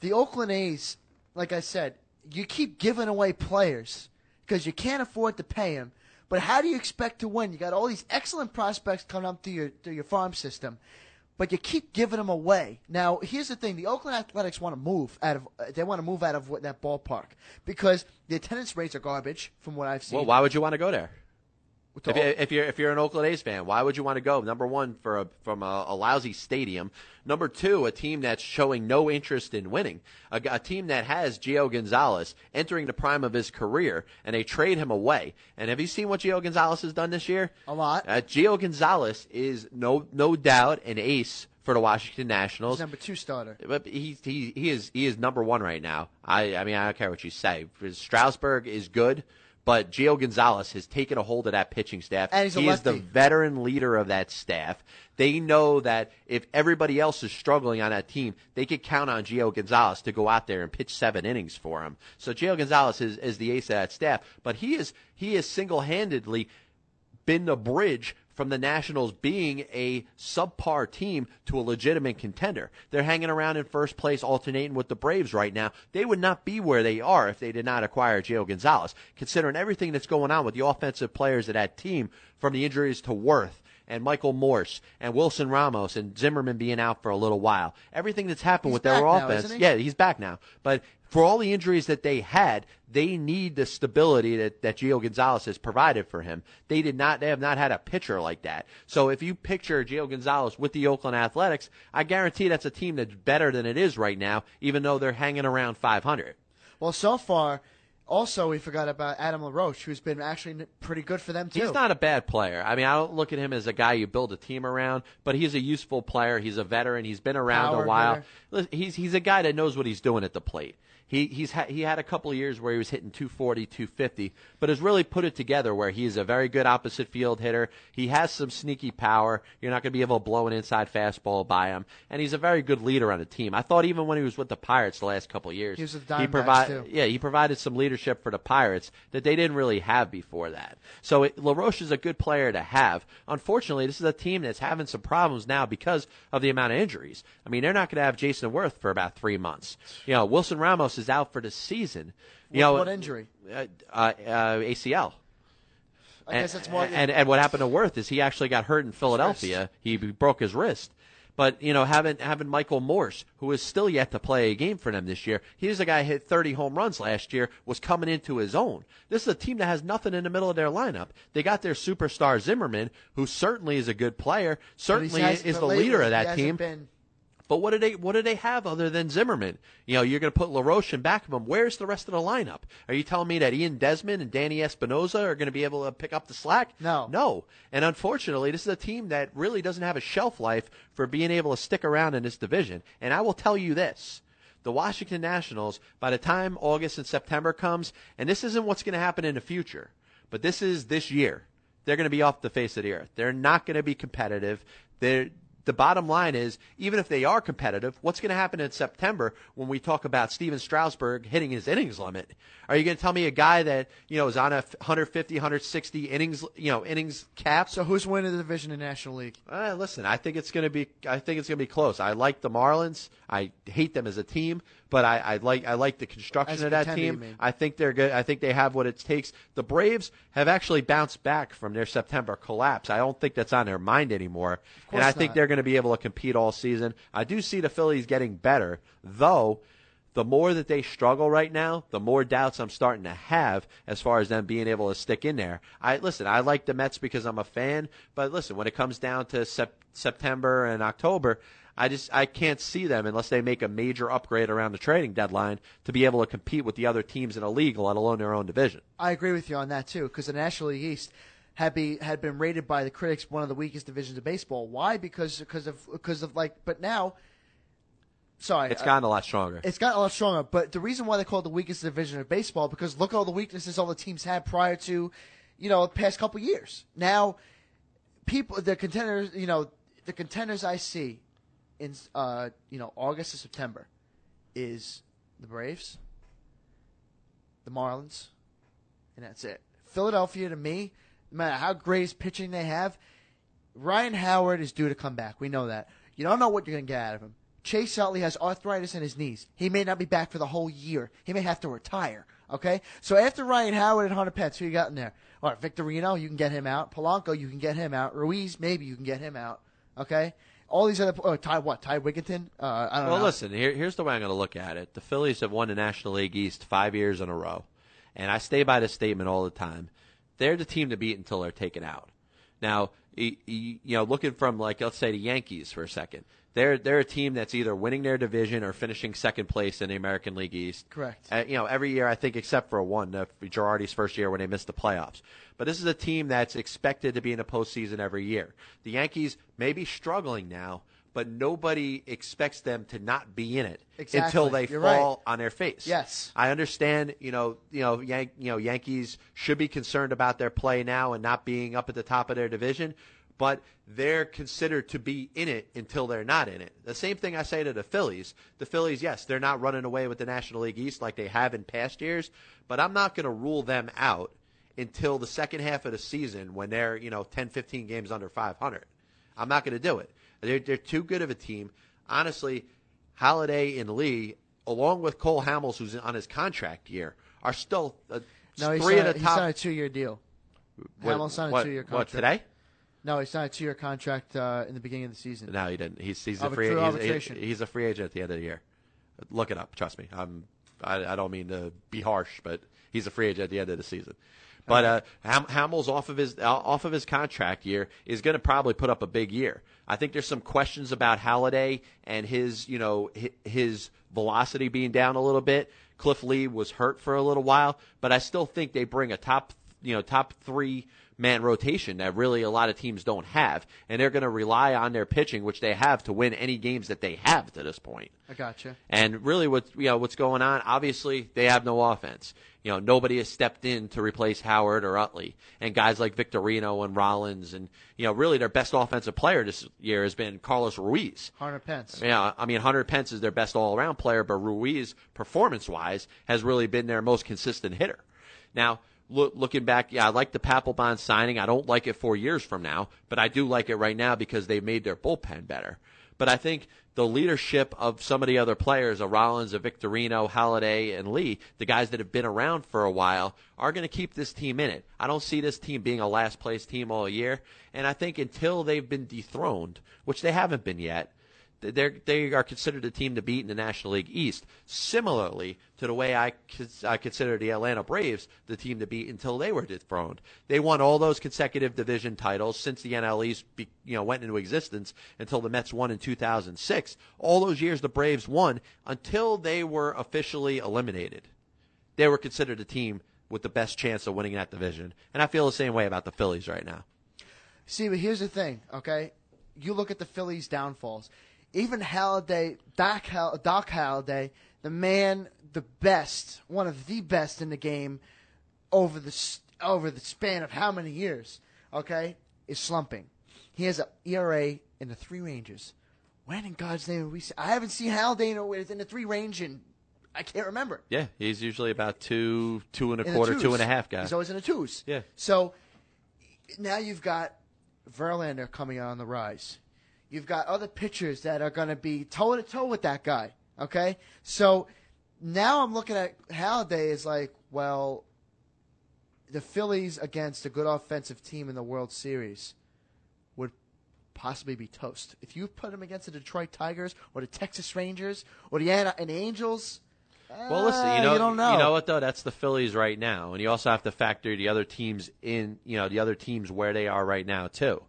the Oakland A's, like I said, you keep giving away players because you can't afford to pay them. But how do you expect to win? You got all these excellent prospects coming up through your farm system, but you keep giving them away. Now, here's the thing: the Oakland Athletics want to move out of. They want to move out of that ballpark because the attendance rates are garbage, from what I've seen. Well, why would you want to go there? If you're an Oakland A's fan, why would you want to go? Number one, from a lousy stadium. Number two, a team that's showing no interest in winning. A team that has Gio Gonzalez entering the prime of his career, and they trade him away. And have you seen what Gio Gonzalez has done this year? A lot. Gio Gonzalez is no doubt an ace for the Washington Nationals. He's number two starter. But he is number one right now. I mean, I don't care what you say. Strasburg is good. But Gio Gonzalez has taken a hold of that pitching staff. And he is the veteran leader of that staff. They know that if everybody else is struggling on that team, they could count on Gio Gonzalez to go out there and pitch 7 innings for him. So Gio Gonzalez is the ace of that staff. But he has single-handedly been the bridge from the Nationals being a subpar team to a legitimate contender. They're hanging around in first place, alternating with the Braves right now. They would not be where they are if they did not acquire Gio Gonzalez, considering everything that's going on with the offensive players of that team, from the injuries to Wirth and Michael Morse and Wilson Ramos and Zimmerman being out for a little while. Everything that's happened with their offense. Yeah, he's back now. But for all the injuries that they had, they need the stability that Gio Gonzalez has provided for him. They have not had a pitcher like that. So if you picture Gio Gonzalez with the Oakland Athletics, I guarantee that's a team that's better than it is right now, even though they're hanging around 500. Well, so far, also we forgot about Adam LaRoche, who's been actually pretty good for them too. He's not a bad player. I mean, I don't look at him as a guy you build a team around, but he's a useful player. He's a veteran. He's been around a while. He's a guy that knows what he's doing at the plate. He had a couple of years where he was hitting 240, 250, but has really put it together where he is a very good opposite field hitter. He has some sneaky power. You're not going to be able to blow an inside fastball by him, and he's a very good leader on the team. I thought even when he was with the Pirates the last couple of years, he was with the Diamondbacks too. Yeah, he provided some leadership for the Pirates that they didn't really have before that. So LaRoche is a good player to have. Unfortunately, this is a team that's having some problems now because of the amount of injuries. I mean, they're not going to have Jason Wirth for about 3 months. You know, Wilson Ramos is out for the season. What injury? ACL. I guess that's more. And what happened to Wirth is he actually got hurt in Philadelphia. He broke his wrist. But, you know, having Michael Morse, who is still yet to play a game for them this year, he's a guy who hit 30 home runs last year, was coming into his own. This is a team that has nothing in the middle of their lineup. They got their superstar Zimmerman, who certainly is a good player, certainly is the leader of that team. But what do they have other than Zimmerman? You know, you're going to put LaRoche in back of him. Where's the rest of the lineup? Are you telling me that Ian Desmond and Danny Espinosa are going to be able to pick up the slack? No. And unfortunately, this is a team that really doesn't have a shelf life for being able to stick around in this division. And I will tell you this. The Washington Nationals, by the time August and September comes, and this isn't what's going to happen in the future, but this is this year, they're going to be off the face of the earth. They're not going to be competitive. They're the bottom line is, even if they are competitive, what's going to happen in September when we talk about Steven Strasburg hitting his innings limit? Are you going to tell me a guy that, you know, is on a 150, 160 innings, you know, innings cap? So who's winning the division in the National League? Listen, I think it's going to be close. I like the Marlins. I hate them as a team, but I like the construction of that team. I think they're good. I think they have what it takes. The Braves have actually bounced back from their September collapse. I don't think that's on their mind anymore. And I think they're going to be able to compete all season. I do see the Phillies getting better, though the more that they struggle right now, the more doubts I'm starting to have as far as them being able to stick in there. I like the Mets because I'm a fan, but listen, when it comes down to September and October, I can't see them unless they make a major upgrade around the trading deadline to be able to compete with the other teams in the league, let alone their own division. I agree with you on that too, because the National League East had been rated by the critics one of the weakest divisions of baseball. Why? It's gotten a lot stronger. It's gotten a lot stronger, but the reason why they call it the weakest division of baseball, because look at all the weaknesses all the teams had prior to, you know, the past couple years. Now, the contenders I see in August to September is the Braves, the Marlins, and that's it. Philadelphia, to me, no matter how great his pitching they have, Ryan Howard is due to come back. We know that. You don't know what you're going to get out of him. Chase Utley has arthritis in his knees. He may not be back for the whole year. He may have to retire, okay? So after Ryan Howard and Hunter Pence, who you got in there? All right, Victorino, you can get him out. Polanco, you can get him out. Ruiz, maybe you can get him out, okay? All these other Ty Wigginton? I don't know. Well, listen, here's the way I'm going to look at it. The Phillies have won the National League East 5 years in a row, and I stay by this statement all the time. They're the team to beat until they're taken out. Now, looking from, like, let's say the Yankees for a second, they're a team that's either winning their division or finishing second place in the American League East. Correct. Every year, I think, except for one, Girardi's first year when they missed the playoffs. But this is a team that's expected to be in the postseason every year. The Yankees may be struggling now, but nobody expects them to not be in it until they fall on their face. Yes, I understand. Yankees should be concerned about their play now and not being up at the top of their division, but they're considered to be in it until they're not in it. The same thing I say to the Phillies. The Phillies, yes, they're not running away with the National League East like they have in past years, but I'm not going to rule them out until the second half of the season when they're 10, 15 games under 500. I'm not going to do it. They're too good of a team. Honestly, Halladay and Lee, along with Cole Hamels, who's on his contract year, are still three of the top. He's on a two-year deal. Hamels signed a two-year contract. What, today? No, he signed a two-year contract in the beginning of the season. No, he didn't. He's a free agent at the end of the year. Look it up. Trust me. I don't mean to be harsh, but he's a free agent at the end of the season. But Hamels off of his contract year is going to probably put up a big year. I think there's some questions about Halladay and his velocity being down a little bit. Cliff Lee was hurt for a little while, but I still think they bring a top 3-man rotation that really a lot of teams don't have, and they're going to rely on their pitching, which they have, to win any games that they have to this point. I gotcha. And really, what's going on? Obviously, they have no offense. Nobody has stepped in to replace Howard or Utley, and guys like Victorino and Rollins, and really their best offensive player this year has been Carlos Ruiz. Hunter Pence. Yeah, I mean Hunter Pence is their best all-around player, but Ruiz, performance-wise, has really been their most consistent hitter. Now, looking back, I like the Papelbon signing. I don't like it 4 years from now, but I do like it right now because they've made their bullpen better. But I think the leadership of some of the other players, Rollins, Victorino, Halladay, and Lee, the guys that have been around for a while, are going to keep this team in it. I don't see this team being a last-place team all year. And I think until they've been dethroned, which they haven't been yet, they are considered a team to beat in the National League East, similarly to the way I consider the Atlanta Braves the team to beat until they were dethroned. They won all those consecutive division titles since the NL East went into existence until the Mets won in 2006. All those years the Braves won until they were officially eliminated. They were considered a team with the best chance of winning that division, and I feel the same way about the Phillies right now. See, but here's the thing, okay? You look at the Phillies' downfalls. Even Halladay, Doc Halladay, the man, the best, one of the best in the game over the span of how many years, okay, is slumping. He has an ERA in the three ranges. When in God's name have we seen? I haven't seen Halladay within the three range, and I can't remember. Yeah, he's usually about two and a quarter, 2.5 guy. He's always in the twos. Yeah. So now you've got Verlander coming on the rise. You've got other pitchers that are going to be toe-to-toe with that guy, okay? So now I'm looking at Halladay as like, well, the Phillies against a good offensive team in the World Series would possibly be toast. If you put them against the Detroit Tigers or the Texas Rangers or the Angels, well, listen, you don't know. You know what, though? That's the Phillies right now. And you also have to factor the other teams in, you know, the other teams where they are right now, too.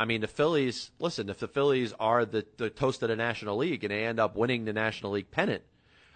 I mean, the Phillies, listen, if the Phillies are the toast of the National League and they end up winning the National League pennant,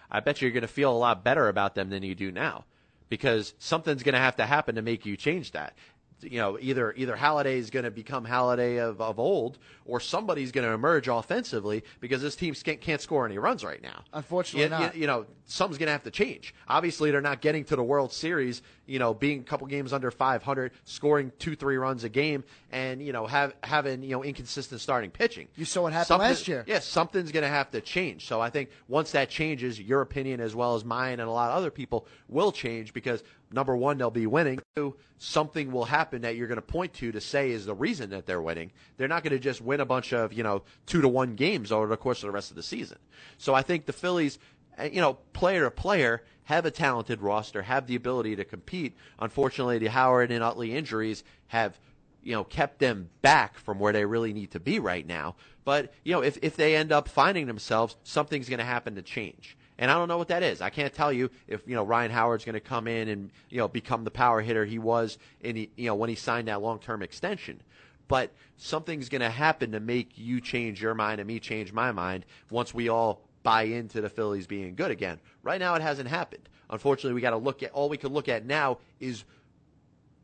I bet you're going to feel a lot better about them than you do now, because something's going to have to happen to make you change that. You know, either Halladay is going to become Halladay of old, or somebody's going to emerge offensively, because this team can't score any runs right now. Unfortunately, you know, something's going to have to change. Obviously, they're not getting to the World Series, you know, being a couple games under 500, scoring 2-3 runs a game, and, you know, having, you know, inconsistent starting pitching. You saw what happened last year. Yes, something's going to have to change. So I think once that changes, your opinion as well as mine and a lot of other people will change, because number one, they'll be winning. Two, something will happen that you're going to point to say is the reason that they're winning. They're not going to just win a bunch of, you know, 2-1 games over the course of the rest of the season. So I think the Phillies, you know, player to player, have a talented roster, have the ability to compete. Unfortunately, the Howard and Utley injuries have, you know, kept them back from where they really need to be right now. But, you know, if they end up finding themselves, something's going to happen to change. And I don't know what that is. I can't tell you if, you know, Ryan Howard's going to come in and, you know, become the power hitter he was in the, you know, when he signed that long-term extension. But something's going to happen to make you change your mind and me change my mind once we all buy into the Phillies being good again. Right now, it hasn't happened. Unfortunately, we got to look at all we can look at now is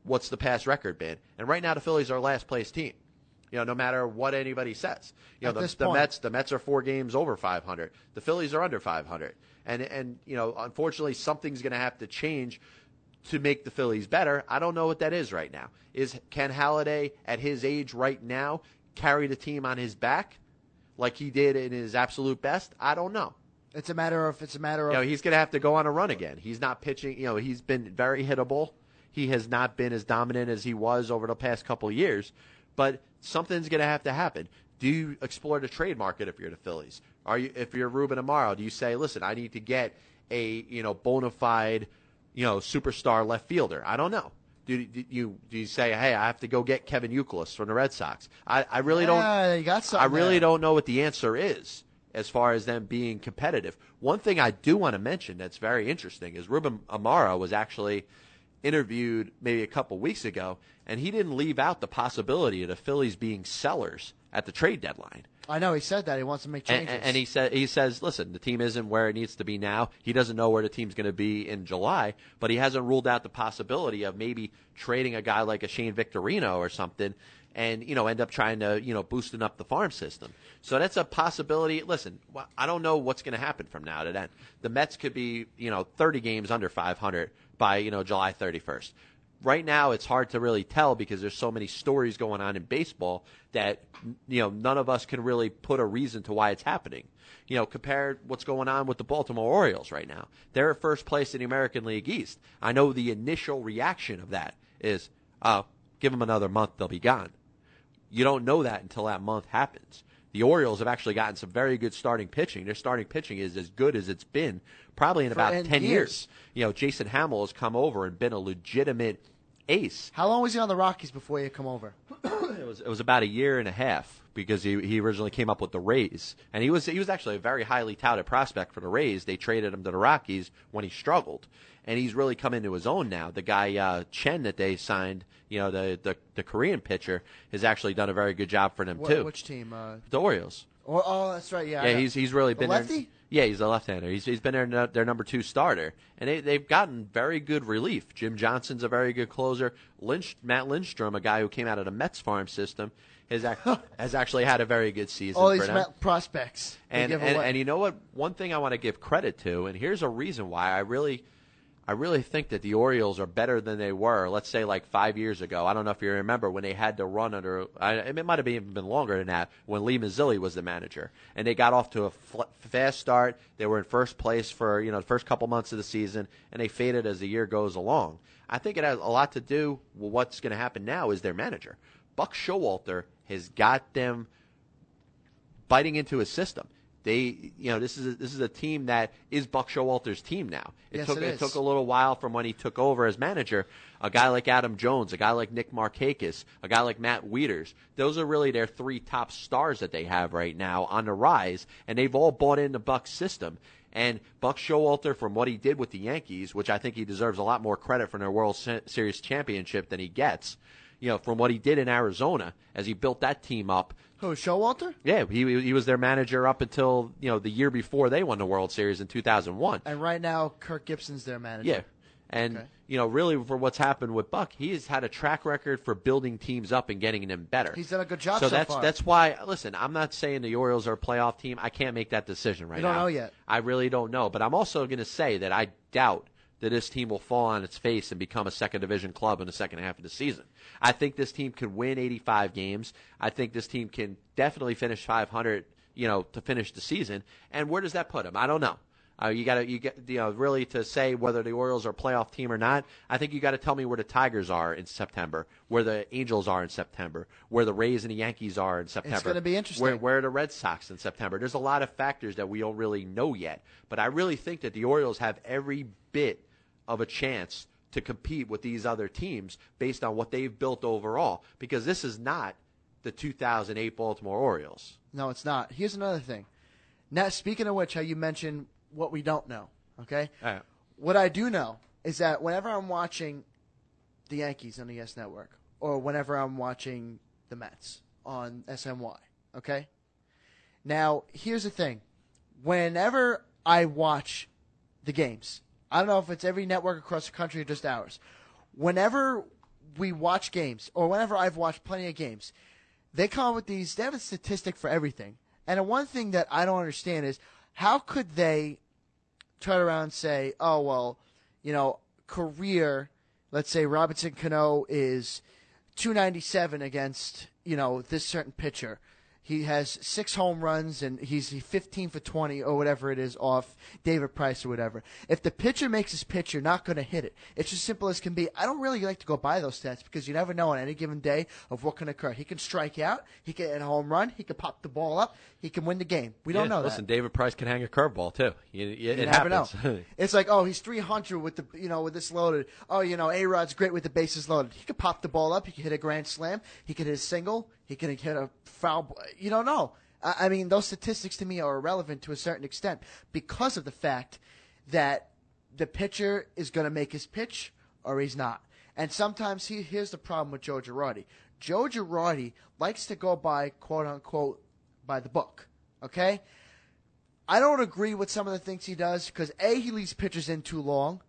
what's the past record been. And right now, the Phillies are last place team. You know, no matter what anybody says. You know, the Mets are 4 games over 500. The Phillies are under 500. And you know, unfortunately, something's going to have to change to make the Phillies better. I don't know what that is right now. Can Halladay, at his age right now, carry the team on his back like he did in his absolute best? I don't know. It's a matter of. You know, he's going to have to go on a run again. He's not pitching. You know, he's been very hittable. He has not been as dominant as he was over the past couple of years. But something's going to have to happen. Do you explore the trade market if you're the Phillies? If you're Ruben Amaro, do you say, listen, I need to get a, you know, bona fide, you know, superstar left fielder? I don't know. Do you say, hey, I have to go get Kevin Youkilis from the Red Sox? I really don't. You got something. I really don't know what the answer is as far as them being competitive. One thing I do want to mention that's very interesting is Ruben Amaro was actually interviewed maybe a couple weeks ago, and he didn't leave out the possibility of the Phillies being sellers at the trade deadline. I know he said that he wants to make changes, and he says, listen, the team isn't where it needs to be now. He doesn't know where the team's going to be in July, but he hasn't ruled out the possibility of maybe trading a guy like a Shane Victorino or something, and, you know, end up trying to, you know, boosting up the farm system. So that's a possibility. Listen, I don't know what's going to happen from now to then. The Mets could be, you know, 30 games under 500 by, you know, July 31st. Right now, it's hard to really tell because there's so many stories going on in baseball that, you know, none of us can really put a reason to why it's happening. You know, compare what's going on with the Baltimore Orioles right now. They're at first place in the American League East. I know the initial reaction of that is, oh, give them another month, they'll be gone. You don't know that until that month happens. The Orioles have actually gotten some very good starting pitching. Their starting pitching is as good as it's been probably in about 10 years. You know, Jason Hamill has come over and been a legitimate ace. How long was he on the Rockies before he come over? It was about 1.5 years because he originally came up with the Rays. And he was actually a very highly touted prospect for the Rays. They traded him to the Rockies when he struggled. And he's really come into his own now. The guy Chen that they signed, you know, the Korean pitcher, has actually done a very good job for them too. Which team? The Orioles. Oh, that's right. Yeah. Yeah, he's really been there. Lefty? Yeah, he's a left-hander. He's been their number 2 starter, and they've gotten very good relief. Jim Johnson's a very good closer. Matt Lindstrom, a guy who came out of the Mets farm system, has actually had a very good season. All these prospects. And you know what? One thing I want to give credit to, and here's a reason why I really. I really think that the Orioles are better than they were, let's say, like 5 years ago. I don't know if you remember when they had to run under – it might have even been longer than that when Lee Mazzilli was the manager. And they got off to a fast start. They were in first place for, the first couple months of the season, and they faded as the year goes along. I think it has a lot to do with what's going to happen now is their manager. Buck Showalter has got them biting into his system. They, this is a team that is Buck Showalter's team now. It took a little while from when he took over as manager. A guy like Adam Jones, a guy like Nick Markakis, a guy like Matt Wieters. Those are really their three top stars that they have right now on the rise, and they've all bought into Buck's system. And Buck Showalter, from what he did with the Yankees, which I think he deserves a lot more credit for their World Series championship than he gets, from what he did in Arizona as he built that team up. Who, Showalter? Yeah, he was their manager up until the year before they won the World Series in 2001. And right now, Kirk Gibson's their manager. Yeah, and really for what's happened with Buck, he's had a track record for building teams up and getting them better. He's done a good job so far. So that's why. Listen, I'm not saying the Orioles are a playoff team. I can't make that decision right now. You don't know yet. I really don't know, but I'm also going to say that I doubt that this team will fall on its face and become a second-division club in the second half of the season. I think this team can win 85 games. I think this team can definitely finish 500, to finish the season. And where does that put them? I don't know. Really to say whether the Orioles are a playoff team or not, I think you got to tell me where the Tigers are in September, where the Angels are in September, where the Rays and the Yankees are in September. It's going to be interesting. Where the Red Sox in September. There's a lot of factors that we don't really know yet. But I really think that the Orioles have every bit of a chance to compete with these other teams based on what they've built overall, because this is not the 2008 Baltimore Orioles. No, it's not. Here's another thing. Now, speaking of which, how you mentioned what we don't know, okay? All right. What I do know is that whenever I'm watching the Yankees on the YES Network or whenever I'm watching the Mets on SNY, okay? Now, here's the thing. Whenever I watch the games, I don't know if it's every network across the country or just ours. Whenever we watch games, or whenever I've watched plenty of games, they have a statistic for everything. And the one thing that I don't understand is how could they turn around and say, oh, well, career, let's say Robinson Cano is 297 against, this certain pitcher. He has 6 home runs, and he's 15 for 20 or whatever it is off David Price or whatever. If the pitcher makes his pitch, you're not going to hit it. It's as simple as can be. I don't really like to go by those stats because you never know on any given day of what can occur. He can strike out. He can hit a home run. He can pop the ball up. He can win the game. We don't know that. Listen, David Price can hang a curveball, too. It never happens. Know. It's like, oh, he's 300 with the with this loaded. Oh, A-Rod's great with the bases loaded. He can pop the ball up. He can hit a grand slam. He can hit a single. He can hit a foul. You don't know. I mean, those statistics to me are irrelevant to a certain extent because of the fact that the pitcher is going to make his pitch or he's not. And sometimes here's the problem with Joe Girardi. Joe Girardi likes to go by, quote, unquote, by the book, okay? I don't agree with some of the things he does because, A, he leaves pitchers in too long,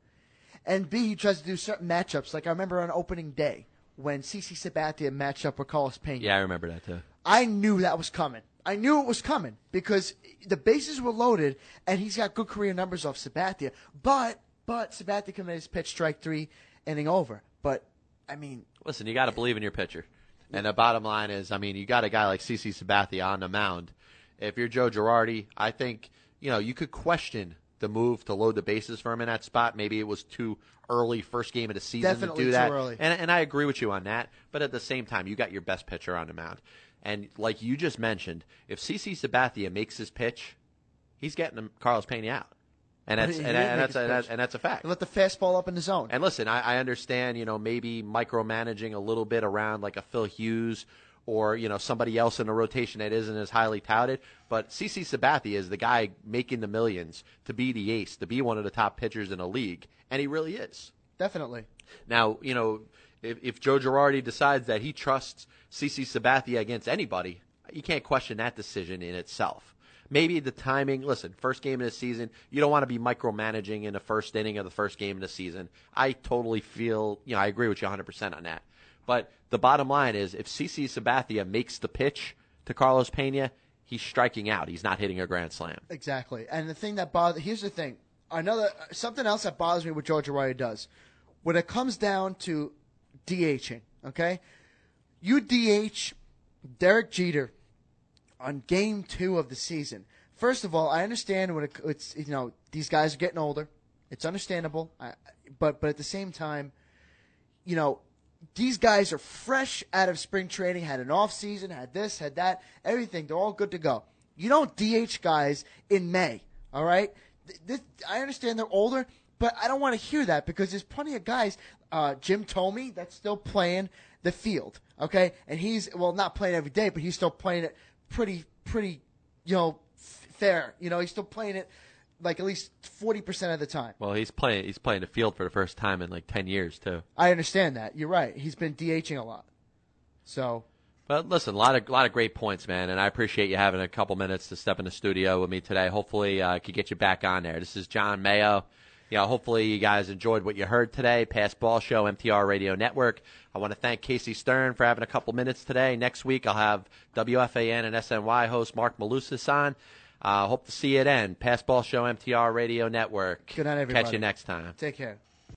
and, B, he tries to do certain matchups. Like I remember on opening day, when CC Sabathia matched up with Carlos Pena. Yeah, I remember that, too. I knew that was coming. I knew it was coming because the bases were loaded, and he's got good career numbers off Sabathia. But Sabathia committed his pitch, strike 3, inning over. But, I mean, listen, you got to believe in your pitcher. And the bottom line is, I mean, you got a guy like CC Sabathia on the mound. If you're Joe Girardi, I think, you could question the move to load the bases for him in that spot. Maybe it was too early, first game of the season. Definitely to do that. Too early. And I agree with you on that. But at the same time, you got your best pitcher on the mound. And like you just mentioned, if CC Sabathia makes his pitch, he's getting Carlos Pena out. And that's a fact. He let the fastball up in the zone. And listen, I understand, maybe micromanaging a little bit around like a Phil Hughes or, somebody else in the rotation that isn't as highly touted. But CC Sabathia is the guy making the millions to be the ace, to be one of the top pitchers in the league, and he really is. Definitely. Now, if Joe Girardi decides that he trusts CC Sabathia against anybody, you can't question that decision in itself. Maybe the timing, listen, first game of the season, you don't want to be micromanaging in the first inning of the first game of the season. I totally feel, I agree with you 100% on that. But the bottom line is, if CC Sabathia makes the pitch to Carlos Pena, he's striking out. He's not hitting a grand slam. Exactly. And the thing that bothers – here's the thing. something else that bothers me with Joe Girardi does, when it comes down to DHing, okay? You DH Derek Jeter on game 2 of the season. First of all, I understand when it's, you know, these guys are getting older. It's understandable. But at the same time, you know, these guys are fresh out of spring training, had an off season, had this, had that, everything. They're all good to go. You don't DH guys in May, all right? I understand they're older, but I don't want to hear that because there's plenty of guys, Jim Thome, that's still playing the field, okay? And he's, well, not playing every day, but he's still playing it pretty, you know, fair. You know, he's still playing it like at least 40% of the time. Well, he's playing the field for the first time in like 10 years too. I understand that. You're right. He's been DHing a lot. So, but listen, a lot of great points, man, and I appreciate you having a couple minutes to step in the studio with me today. Hopefully I could get you back on there. This is John Mayo. You know, hopefully you guys enjoyed what you heard today. Pass Ball Show, MTR Radio Network. I want to thank Casey Stern for having a couple minutes today. Next week I'll have WFAN and SNY host Mark Malusis on. Hope to see you then. Pass Ball Show, MTR Radio Network. Good night, everybody. Catch you next time. Take care.